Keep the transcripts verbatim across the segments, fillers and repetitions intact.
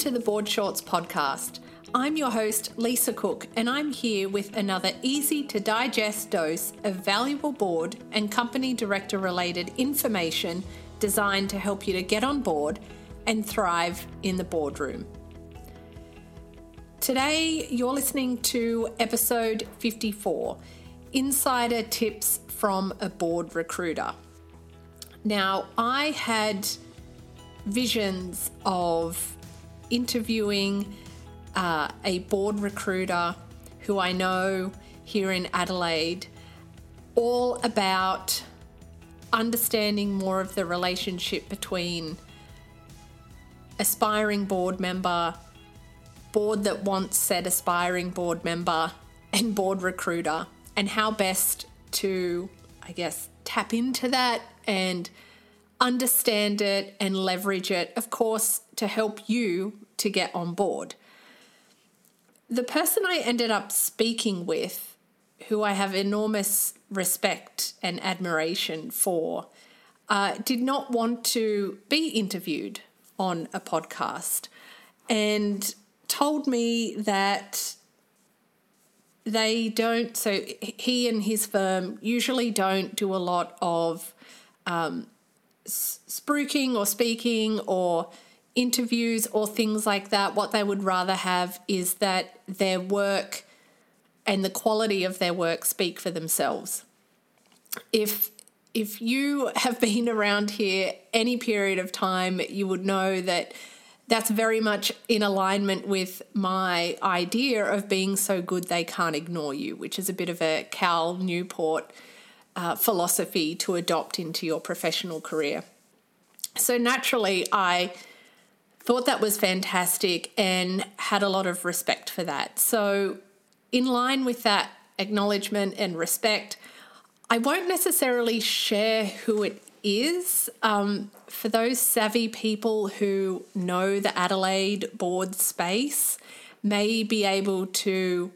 to the Board Shorts Podcast. I'm your host, Lisa Cook, and I'm here with another easy-to-digest dose of valuable board and company director-related information designed to help you to get on board and thrive in the boardroom. Today, you're listening to episode fifty-four, Insider Tips from a Board Recruiter. Now, I had visions of interviewing uh, a board recruiter who I know here in Adelaide, all about understanding more of the relationship between aspiring board member, board that wants said aspiring board member, and board recruiter, and how best to, I guess, tap into that and understand it and leverage it, of course, to help you to get on board. The person I ended up speaking with, who I have enormous respect and admiration for, uh, did not want to be interviewed on a podcast and told me that they don't, so he and his firm usually don't do a lot of um spruiking or speaking or interviews or things like that. What they would rather have is that their work and the quality of their work speak for themselves. If if you have been around here any period of time, you would know that that's very much in alignment with my idea of being so good they can't ignore you, which is a bit of a Cal Newport Uh, philosophy to adopt into your professional career. So naturally, I thought that was fantastic and had a lot of respect for that. So in line with that acknowledgement and respect, I won't necessarily share who it is. Um, for those savvy people who know the Adelaide board space, may be able to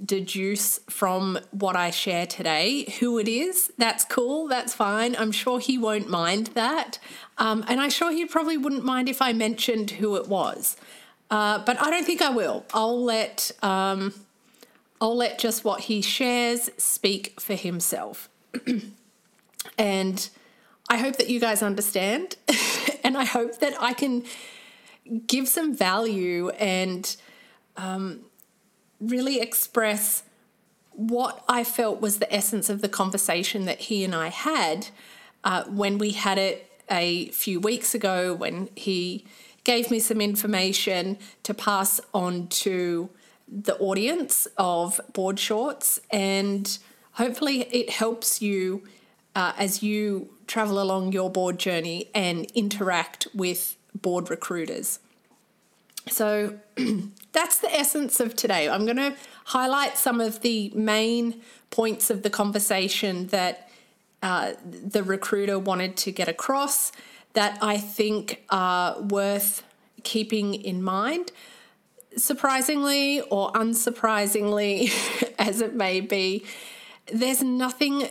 deduce from what I share today who it is. That's cool, that's fine. I'm sure he won't mind that. Um, and I'm sure he probably wouldn't mind if I mentioned who it was. Uh, but I don't think I will. I'll let, um, I'll let just what he shares speak for himself. And I hope that you guys understand. And I hope that I can give some value and um really express what I felt was the essence of the conversation that he and I had uh, when we had it a few weeks ago, when he gave me some information to pass on to the audience of Board Shorts. And hopefully it helps you uh, as you travel along your board journey and interact with board recruiters. So that's the essence of today. I'm going to highlight some of the main points of the conversation that uh, the recruiter wanted to get across that I think are worth keeping in mind. Surprisingly or unsurprisingly, as it may be, there's nothing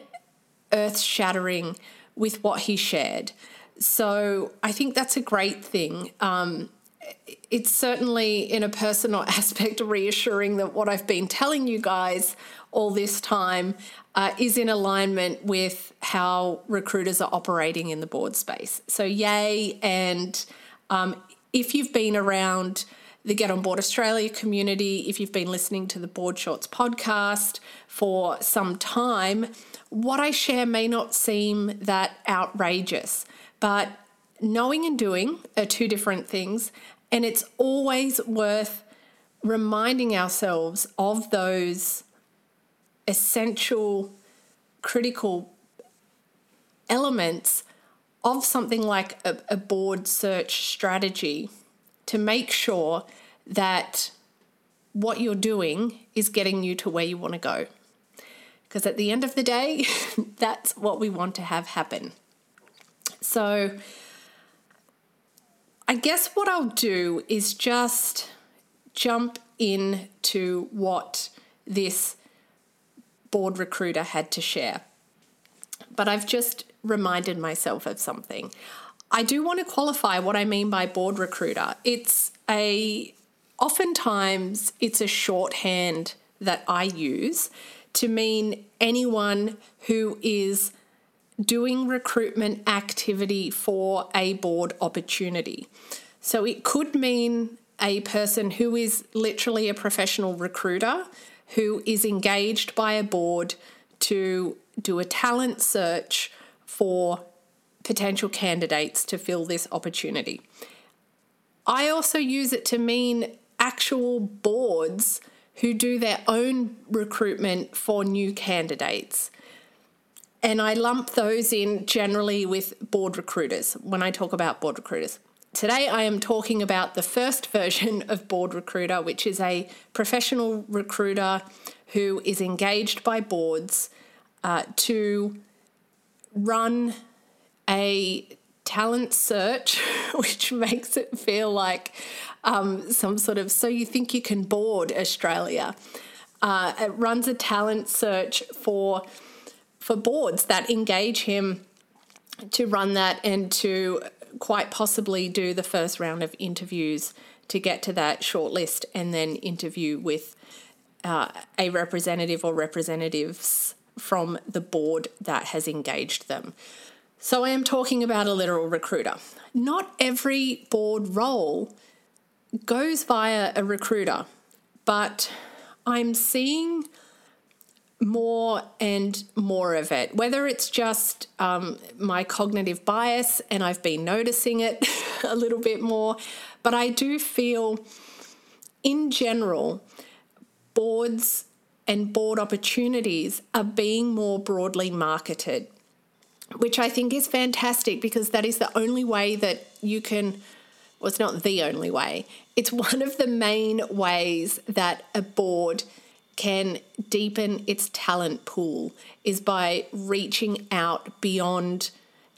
earth-shattering with what he shared. So I think that's a great thing. Um It's certainly, in a personal aspect, reassuring that what I've been telling you guys all this time uh, is in alignment with how recruiters are operating in the board space. So yay, and um, if you've been around the Get On Board Australia community, if you've been listening to the Board Shorts podcast for some time, what I share may not seem that outrageous, but knowing and doing are two different things, and it's always worth reminding ourselves of those essential, critical elements of something like a, a board search strategy to make sure that what you're doing is getting you to where you want to go. Because at the end of the day, that's what we want to have happen. So I guess what I'll do is just jump into what this board recruiter had to share. But I've just reminded myself of something. I do want to qualify what I mean by board recruiter. It's a, oftentimes it's a shorthand that I use to mean anyone who is doing recruitment activity for a board opportunity. So it could mean a person who is literally a professional recruiter who is engaged by a board to do a talent search for potential candidates to fill this opportunity. I also use it to mean actual boards who do their own recruitment for new candidates. And I lump those in generally with board recruiters when I talk about board recruiters. Today I am talking about the first version of board recruiter, which is a professional recruiter who is engaged by boards uh, to run a talent search, which makes it feel like um, some sort of So You Think You Can Board Australia. Uh, it runs a talent search for for boards that engage him to run that and to quite possibly do the first round of interviews to get to that shortlist and then interview with uh, a representative or representatives from the board that has engaged them. So I am talking about a literal recruiter. Not every board role goes via a recruiter, but I'm seeing more and more of it, whether it's just um, my cognitive bias and I've been noticing it a little bit more, but I do feel in general boards and board opportunities are being more broadly marketed, which I think is fantastic because that is the only way that you can, well, it's not the only way, it's one of the main ways that a board can deepen its talent pool is by reaching out beyond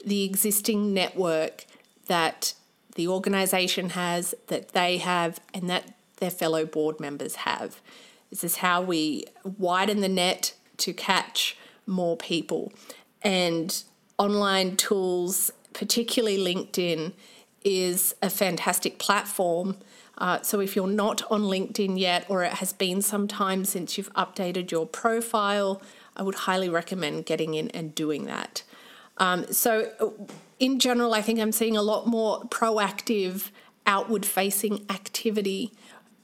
the existing network that the organisation has, that they have, and that their fellow board members have. This is how we widen the net to catch more people. And online tools, particularly LinkedIn, is a fantastic platform. Uh, so if you're not on LinkedIn yet, or it has been some time since you've updated your profile, I would highly recommend getting in and doing that. Um, so in general, I think I'm seeing a lot more proactive, outward-facing activity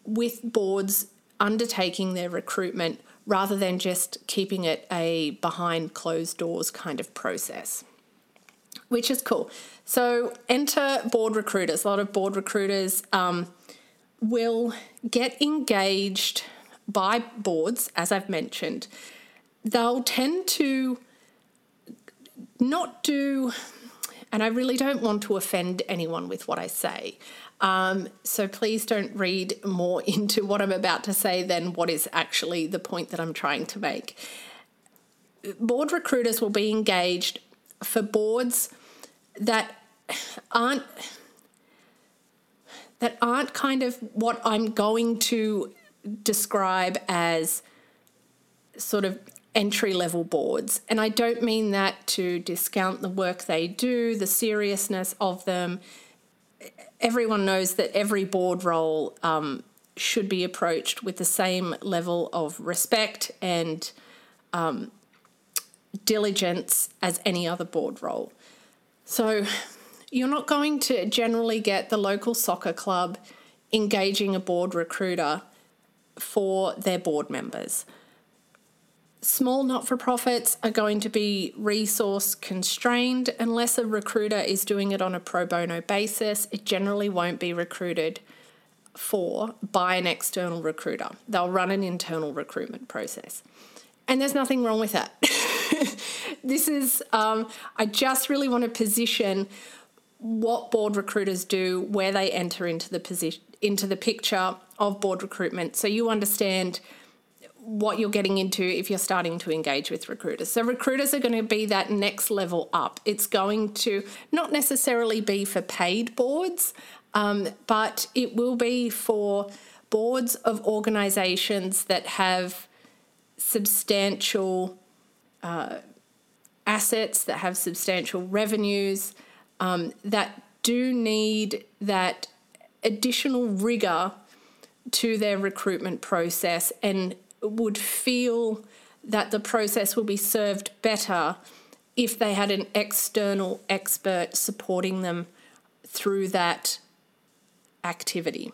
with boards undertaking their recruitment rather than just keeping it a behind-closed-doors kind of process, which is cool. So enter board recruiters. A lot of board recruiters um, will get engaged by boards, as I've mentioned. They'll tend to not do, and I really don't want to offend anyone with what I say, um, so please don't read more into what I'm about to say than what is actually the point that I'm trying to make. Board recruiters will be engaged for boards that aren't that aren't kind of what I'm going to describe as sort of entry-level boards. And I don't mean that to discount the work they do, the seriousness of them. Everyone knows that every board role um, should be approached with the same level of respect and um, diligence as any other board role. So you're not going to generally get the local soccer club engaging a board recruiter for their board members. Small not-for-profits are going to be resource constrained. Unless a recruiter is doing it on a pro bono basis, it generally won't be recruited for by an external recruiter. They'll run an internal recruitment process. And there's nothing wrong with that. This is, um, I just really want to position what board recruiters do, where they enter into the position, into the picture of board recruitment, so you understand what you're getting into if you're starting to engage with recruiters. So recruiters are going to be that next level up. It's going to not necessarily be for paid boards, um, but it will be for boards of organisations that have substantial Uh, assets, that have substantial revenues, um, that do need that additional rigour to their recruitment process and would feel that the process will be served better if they had an external expert supporting them through that activity,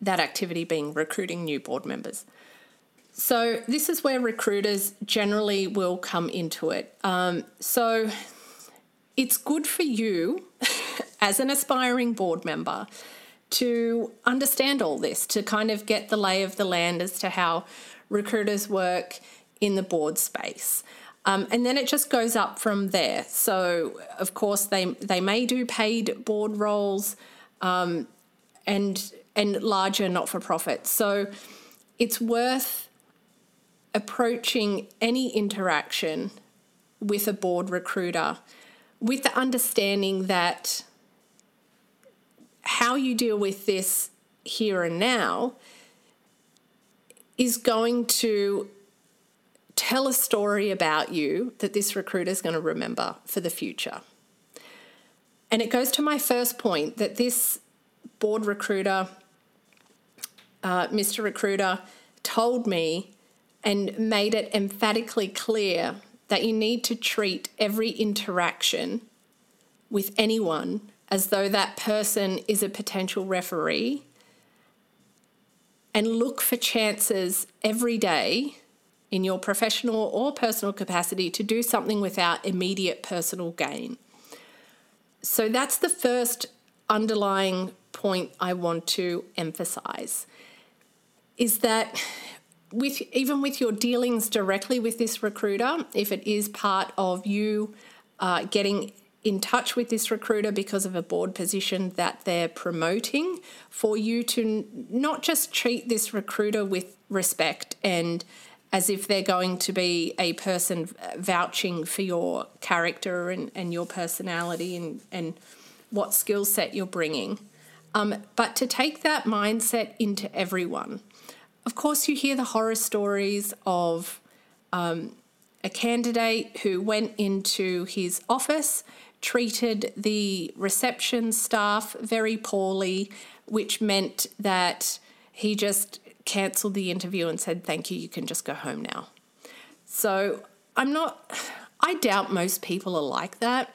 that activity being recruiting new board members. So this is where recruiters generally will come into it. Um, so it's good for you as an aspiring board member to understand all this, to kind of get the lay of the land as to how recruiters work in the board space. Um, and then it just goes up from there. So, of course, they they may do paid board roles um, and and larger not-for-profits. So it's worth approaching any interaction with a board recruiter with the understanding that how you deal with this here and now is going to tell a story about you that this recruiter is going to remember for the future. And it goes to my first point that this board recruiter, uh, Mister Recruiter, told me and made it emphatically clear that you need to treat every interaction with anyone as though that person is a potential referee and look for chances every day in your professional or personal capacity to do something without immediate personal gain. So that's the first underlying point I want to emphasise, is that With, even with your dealings directly with this recruiter, if it is part of you uh, getting in touch with this recruiter because of a board position that they're promoting, for you to n- not just treat this recruiter with respect and as if they're going to be a person vouching for your character and, and your personality and, and what skill set you're bringing, um, but to take that mindset into everyone. Of course, you hear the horror stories of um, a candidate who went into his office, treated the reception staff very poorly, which meant that he just cancelled the interview and said, "Thank you, you can just go home now." So I'm not, I doubt most people are like that.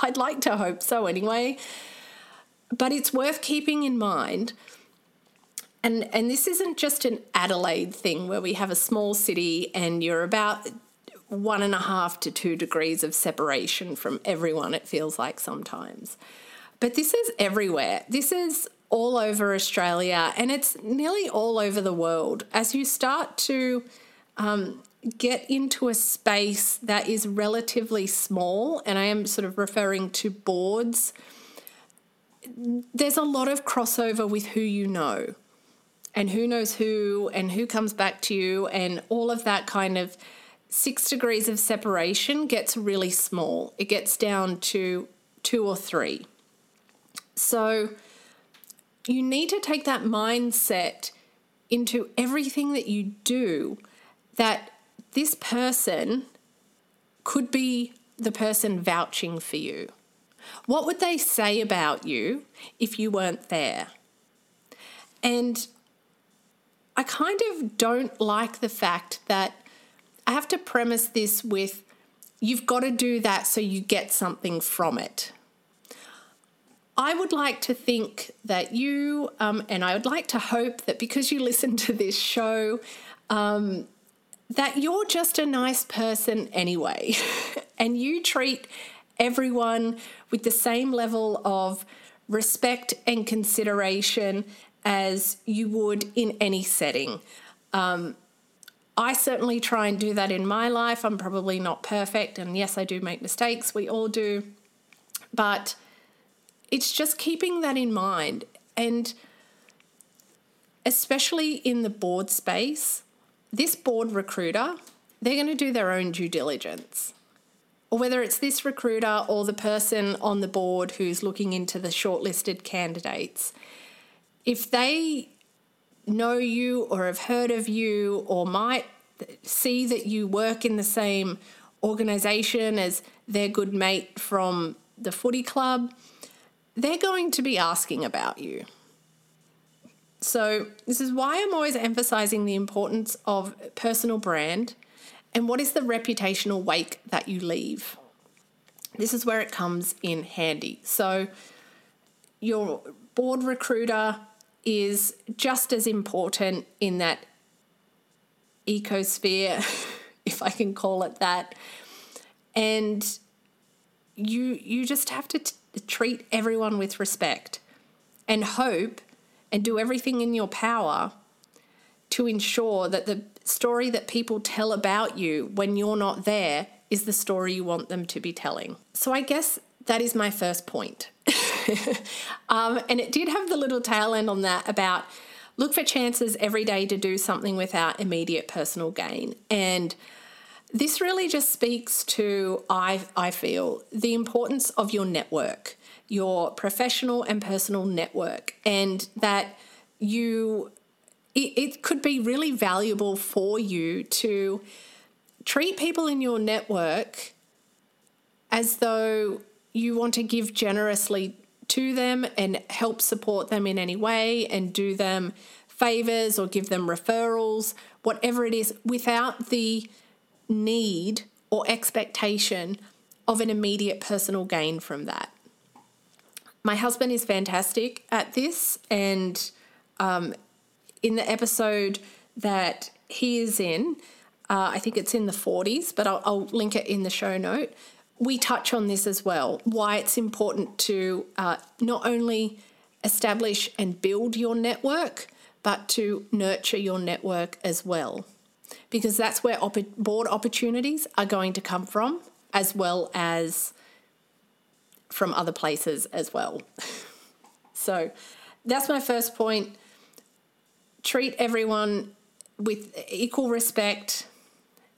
I'd like to hope so anyway. But it's worth keeping in mind. And, and this isn't just an Adelaide thing where we have a small city and you're about one and a half to two degrees of separation from everyone, it feels like sometimes. But this is everywhere. This is all over Australia and it's nearly all over the world. As you start to um, get into a space that is relatively small, and I am sort of referring to boards, there's a lot of crossover with who you know. And who knows who and who comes back to you and all of that kind of six degrees of separation gets really small. It gets down to two or three. So you need to take that mindset into everything that you do, that this person could be the person vouching for you. What would they say about you if you weren't there? And I kind of don't like the fact that I have to premise this with you've got to do that so you get something from it. I would like to think that you, um, and I would like to hope that because you listen to this show, um, that you're just a nice person anyway and you treat everyone with the same level of respect and consideration as you would in any setting. Um, I certainly try and do that in my life. I'm probably not perfect, and yes, I do make mistakes. We all do. But it's just keeping that in mind, and especially in the board space, this board recruiter, they're going to do their own due diligence. Or whether it's this recruiter or the person on the board who's looking into the shortlisted candidates, if they know you or have heard of you or might see that you work in the same organisation as their good mate from the footy club, they're going to be asking about you. So this is why I'm always emphasising the importance of personal brand and what is the reputational wake that you leave. This is where it comes in handy. So your board recruiter is just as important in that ecosphere, if I can call it that. And you you just have to t- treat everyone with respect and hope and do everything in your power to ensure that the story that people tell about you when you're not there is the story you want them to be telling. So I guess that is my first point. um, and it did have the little tail end on that about look for chances every day to do something without immediate personal gain. And this really just speaks to, I, I feel, the importance of your network, your professional and personal network, and that you it, it could be really valuable for you to treat people in your network as though you want to give generously to them and help support them in any way and do them favours or give them referrals, whatever it is, without the need or expectation of an immediate personal gain from that. My husband is fantastic at this, and um, in the episode that he is in, uh, I think it's in the forties, but I'll, I'll link it in the show note, we touch on this as well, why it's important to uh, not only establish and build your network, but to nurture your network as well, because that's where op- board opportunities are going to come from, as well as from other places as well. So that's my first point. Treat everyone with equal respect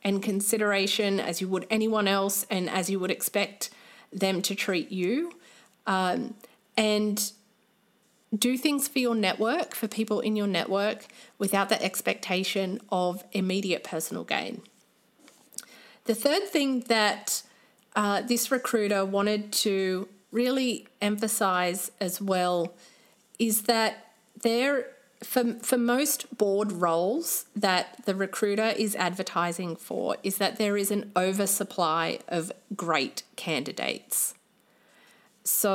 and consideration as you would anyone else and as you would expect them to treat you. Um, and do things for your network, for people in your network, without the expectation of immediate personal gain. The third thing that uh, this recruiter wanted to really emphasise as well is that there For, for most board roles that the recruiter is advertising for is that there is an oversupply of great candidates. So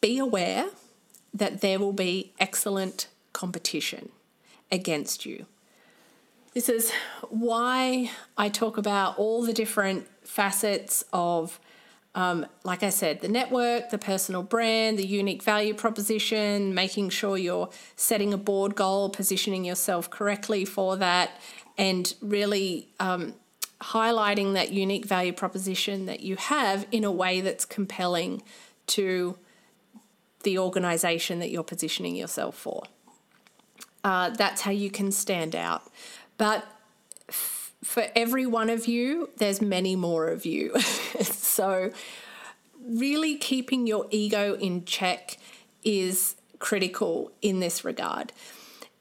be aware that there will be excellent competition against you. This is why I talk about all the different facets of, Um, like I said, the network, the personal brand, the unique value proposition, making sure you're setting a board goal, positioning yourself correctly for that, and really um, highlighting that unique value proposition that you have in a way that's compelling to the organisation that you're positioning yourself for. Uh, that's how you can stand out. But for every one of you, there's many more of you. So really keeping your ego in check is critical in this regard.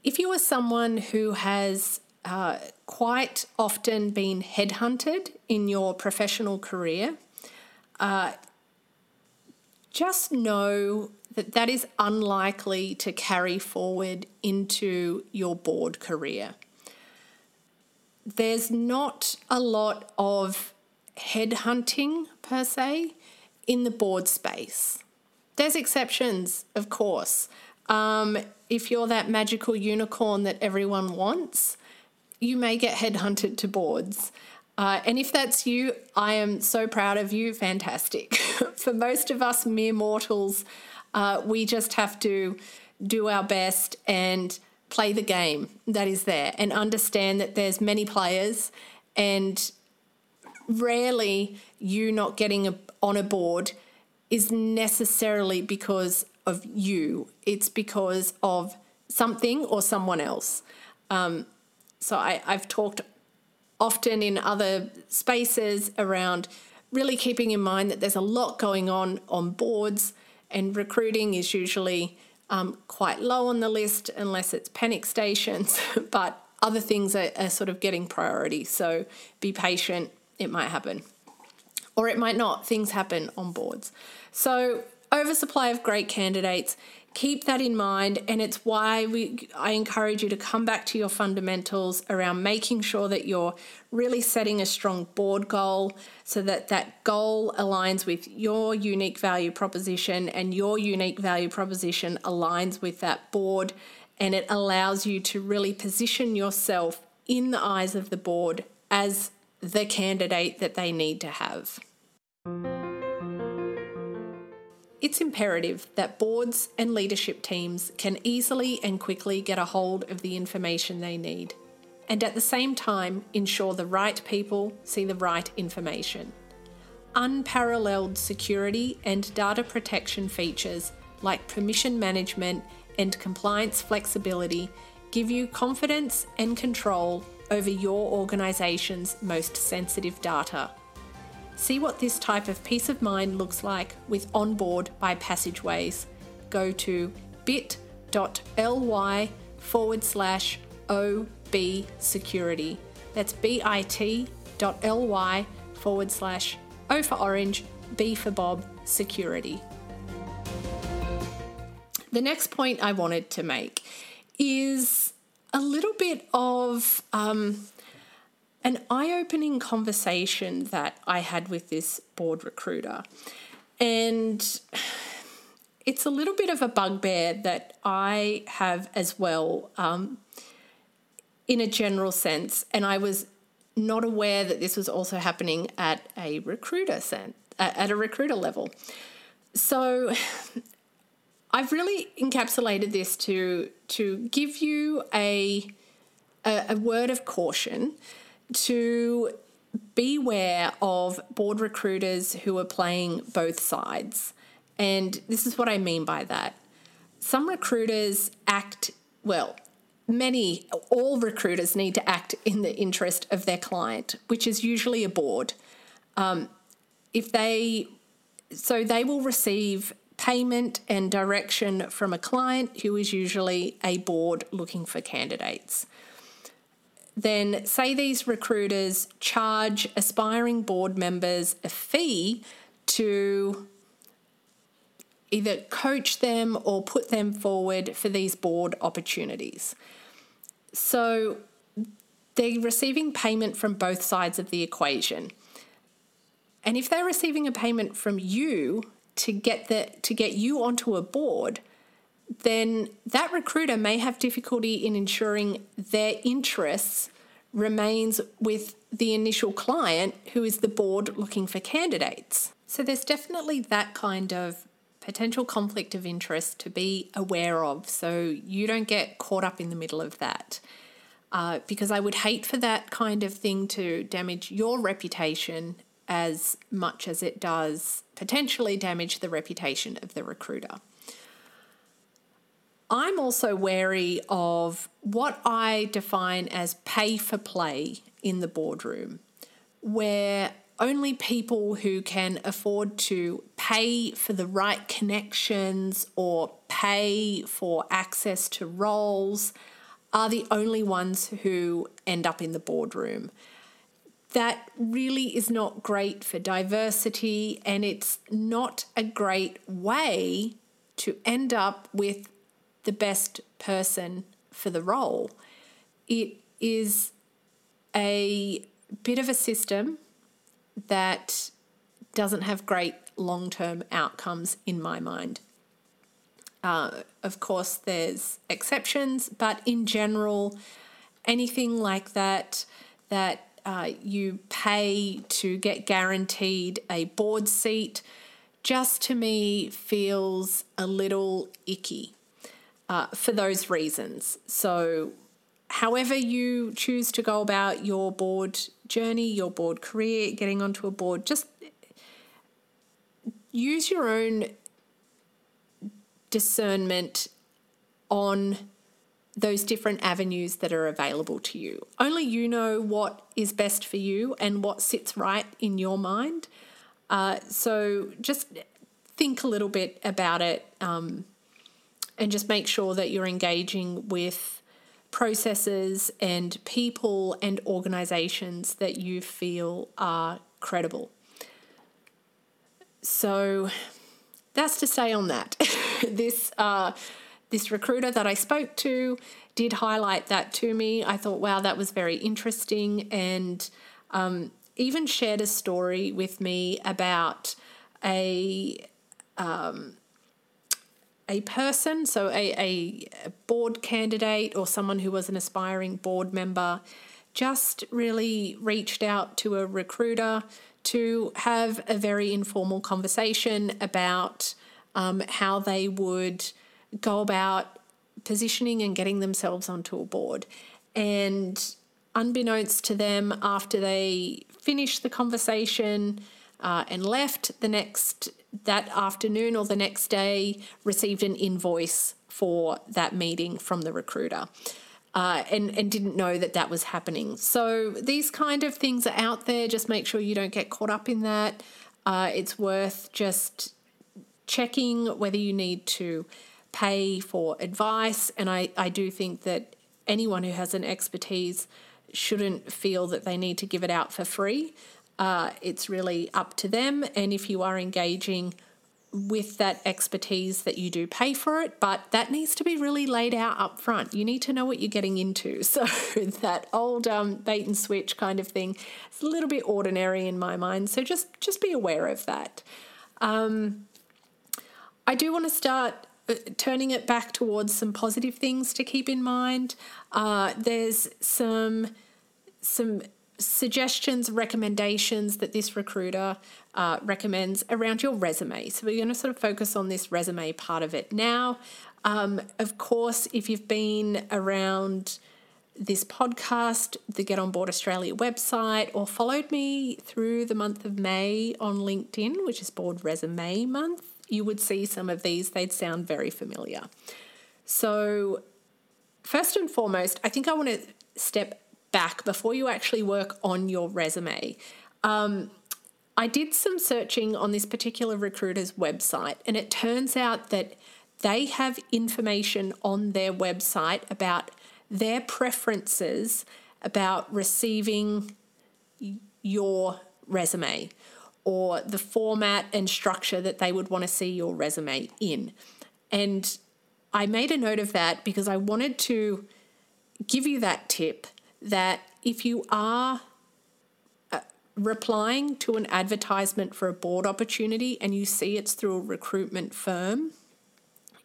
If you are someone who has uh, quite often been headhunted in your professional career, uh, just know that that is unlikely to carry forward into your board career. There's not a lot of headhunting per se in the board space. There's exceptions, of course. Um, if you're that magical unicorn that everyone wants, you may get headhunted to boards. Uh, and if that's you, I am so proud of you. Fantastic. For most of us mere mortals, uh, we just have to do our best and play the game that is there and understand that there's many players, and rarely you not getting a, on a board is necessarily because of you. It's because of something or someone else. Um, so I, I've talked often in other spaces around really keeping in mind that there's a lot going on on boards, and recruiting is usually Um, quite low on the list unless it's panic stations, but other things are, are sort of getting priority. So be patient, it might happen. or it might not. Things happen on boards. So oversupply of great candidates, keep that in mind, and it's why we I encourage you to come back to your fundamentals around making sure that you're really setting a strong board goal so that that goal aligns with your unique value proposition, and your unique value proposition aligns with that board, and it allows you to really position yourself in the eyes of the board as the candidate that they need to have. It's imperative that boards and leadership teams can easily and quickly get a hold of the information they need, and at the same time ensure the right people see the right information. Unparalleled security and data protection features like permission management and compliance flexibility give you confidence and control over your organisation's most sensitive data. See what this type of peace of mind looks like with Onboard by Passageways. Go to bit.ly forward slash obsecurity. That's bit.ly forward slash O for Orange, B for Bob, security. The next point I wanted to make is a little bit of... Um, an eye-opening conversation that I had with this board recruiter. And it's a little bit of a bugbear that I have as well, um, in a general sense, and I was not aware that this was also happening at a recruiter sen- at a recruiter level. So I've really encapsulated this to to give you a a, a word of caution to beware of board recruiters who are playing both sides. And this is what I mean by that. Some recruiters act, well, many, all recruiters need to act in the interest of their client, which is usually a board. Um, if they, so they will receive payment and direction from a client who is usually a board looking for candidates. Then say these recruiters charge aspiring board members a fee to either coach them or put them forward for these board opportunities. So they're receiving payment from both sides of the equation. And if they're receiving a payment from you to get the to get you onto a board, then that recruiter may have difficulty in ensuring their interests remains with the initial client, who is the board looking for candidates. So there's definitely that kind of potential conflict of interest to be aware of, so you don't get caught up in the middle of that. Uh, because I would hate for that kind of thing to damage your reputation as much as it does potentially damage the reputation of the recruiter. I'm also wary of what I define as pay for play in the boardroom, where only people who can afford to pay for the right connections or pay for access to roles are the only ones who end up in the boardroom. That really is not great for diversity, and it's not a great way to end up with the best person for the role. It is a bit of a system that doesn't have great long-term outcomes in my mind. Uh, of course, there's exceptions, but in general, anything like that, that uh, you pay to get guaranteed a board seat, just to me feels a little icky. Uh, for those reasons. So however you choose to go about your board journey, your board career, getting onto a board, just use your own discernment on those different avenues that are available to you. Only you know what is best for you and what sits right in your mind. Uh, so just think a little bit about it, um, and just make sure that you're engaging with processes and people and organisations that you feel are credible. So that's to say on that. This uh, this recruiter that I spoke to did highlight that to me. I thought, wow, that was very interesting, and um, even shared a story with me about a um, a person, so a, a board candidate or someone who was an aspiring board member, just really reached out to a recruiter to have a very informal conversation about um, how they would go about positioning and getting themselves onto a board. And unbeknownst to them, after they finished the conversation uh, and left, the next that afternoon or the next day, received an invoice for that meeting from the recruiter uh, and, and didn't know that that was happening. So these kind of things are out there. Just make sure you don't get caught up in that. Uh, it's worth just checking whether you need to pay for advice. And I, I do think that anyone who has an expertise shouldn't feel that they need to give it out for free. Uh, it's really up to them. And if you are engaging with that expertise, that you do pay for it, but that needs to be really laid out up front. You need to know what you're getting into. So that old um, bait and switch kind of thing, it's a little bit ordinary in my mind. So just, just be aware of that. Um, I do want to start turning it back towards some positive things to keep in mind. Uh, there's some some suggestions, recommendations that this recruiter uh, recommends around your resume. So we're going to sort of focus on this resume part of it now. Um, of course, if you've been around this podcast, the Get On Board Australia website, or followed me through the month of May on LinkedIn, which is Board Resume Month, you would see some of these. They'd sound very familiar. So first and foremost, I think I want to step back before you actually work on your resume. Um, I did some searching on this particular recruiter's website, and it turns out that they have information on their website about their preferences about receiving your resume, or the format and structure that they would want to see your resume in. And I made a note of that because I wanted to give you that tip that if you are replying to an advertisement for a board opportunity and you see it's through a recruitment firm,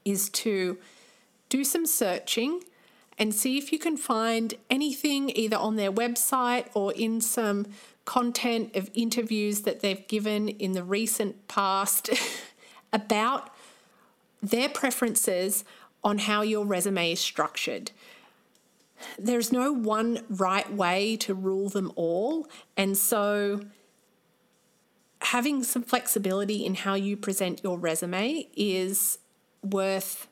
is to do some searching and see if you can find anything either on their website or in some content of interviews that they've given in the recent past about their preferences on how your resume is structured. There's no one right way to rule them all, and so having some flexibility in how you present your resume is worth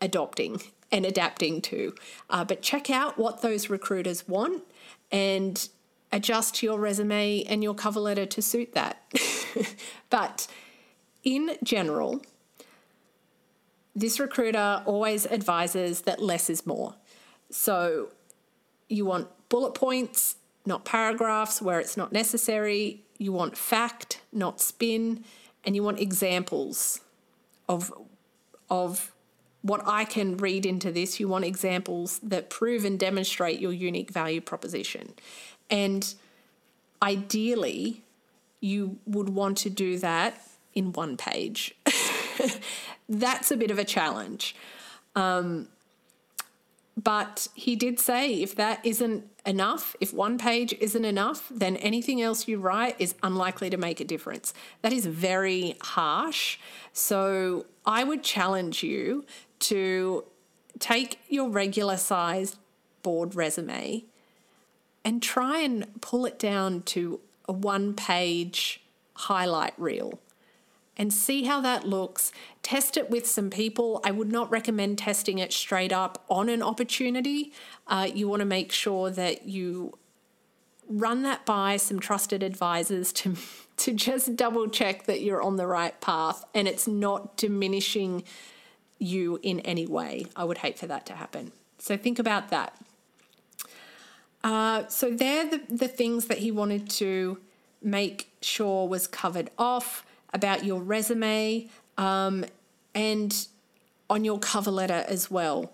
adopting and adapting to. Uh, but check out what those recruiters want and adjust your resume and your cover letter to suit that. But in general, this recruiter always advises that less is more. So you want bullet points, not paragraphs where it's not necessary. You want fact, not spin. And you want examples of, of what I can read into this. You want examples that prove and demonstrate your unique value proposition. And ideally, you would want to do that in one page. That's a bit of a challenge. Um, but he did say if that isn't enough, if one page isn't enough, then anything else you write is unlikely to make a difference. That is very harsh. So I would challenge you to take your regular-sized board resume and try and pull it down to a one-page highlight reel and see how that looks. Test it with some people. I would not recommend testing it straight up on an opportunity. Uh, you want to make sure that you run that by some trusted advisors to, to just double-check that you're on the right path and it's not diminishing you in any way. I would hate for that to happen. So think about that. Uh, so they're the, the things that he wanted to make sure was covered off. about your resume, um, and on your cover letter as well.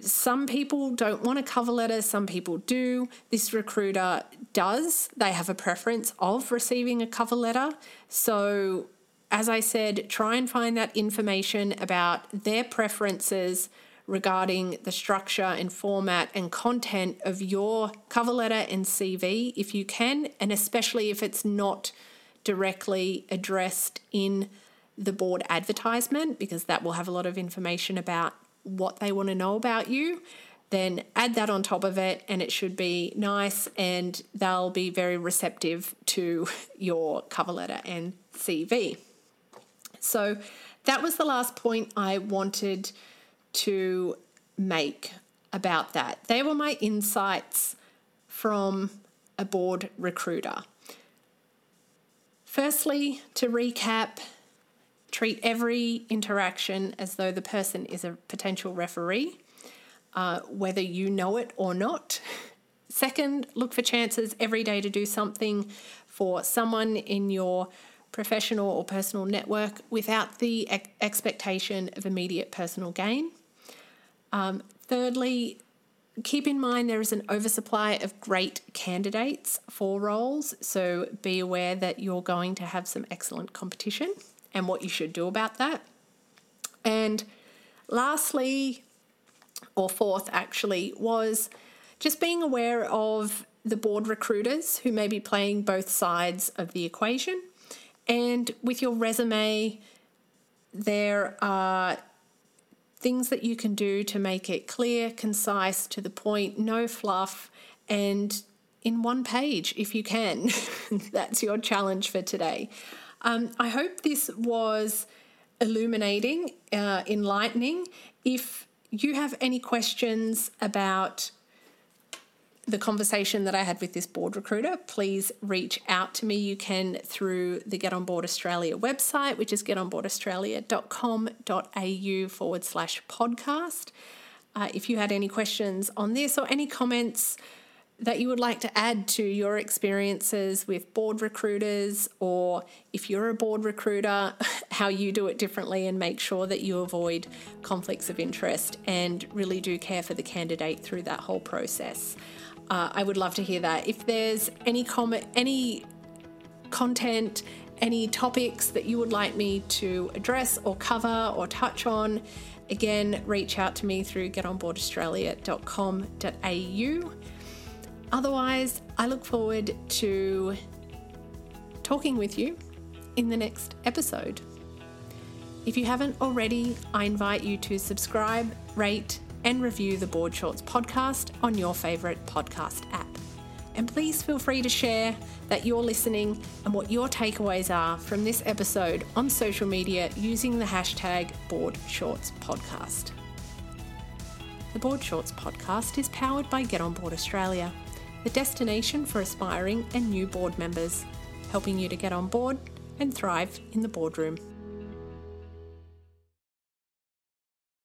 Some people don't want a cover letter, some people do. This recruiter does. They have a preference of receiving a cover letter. So, as I said, try and find that information about their preferences regarding the structure and format and content of your cover letter and C V if you can, and especially if it's not directly addressed in the board advertisement, because that will have a lot of information about what they want to know about you. Then add that on top of it and it should be nice, and they'll be very receptive to your cover letter and C V. So that was the last point I wanted to make about that. They were my insights from a board recruiter. Firstly, to recap, treat every interaction as though the person is a potential referee, uh, whether you know it or not. Second, look for chances every day to do something for someone in your professional or personal network without the ex- expectation of immediate personal gain. Um, thirdly, keep in mind there is an oversupply of great candidates for roles, so be aware that you're going to have some excellent competition and what you should do about that. And lastly, or fourth actually, was just being aware of the board recruiters who may be playing both sides of the equation. And with your resume, there are things that you can do to make it clear, concise, to the point, no fluff, and in one page if you can. That's your challenge for today. Um, I hope this was illuminating, uh, enlightening. If you have any questions about the conversation that I had with this board recruiter, please reach out to me. You can through the Get On Board Australia website, which is get on board australia dot com dot a u forward slash podcast. Uh, if you had any questions on this or any comments that you would like to add to your experiences with board recruiters, or if you're a board recruiter, how you do it differently and make sure that you avoid conflicts of interest and really do care for the candidate through that whole process. Uh, I would love to hear that. If there's any comment, any content, any topics that you would like me to address or cover or touch on, again, reach out to me through get on board australia dot com dot a u. Otherwise, I look forward to talking with you in the next episode. If you haven't already, I invite you to subscribe, rate, and review the Board Shorts podcast on your favourite podcast app. And please feel free to share that you're listening and what your takeaways are from this episode on social media using the hashtag Board Shorts Podcast. The Board Shorts podcast is powered by Get On Board Australia, the destination for aspiring and new board members, helping you to get on board and thrive in the boardroom.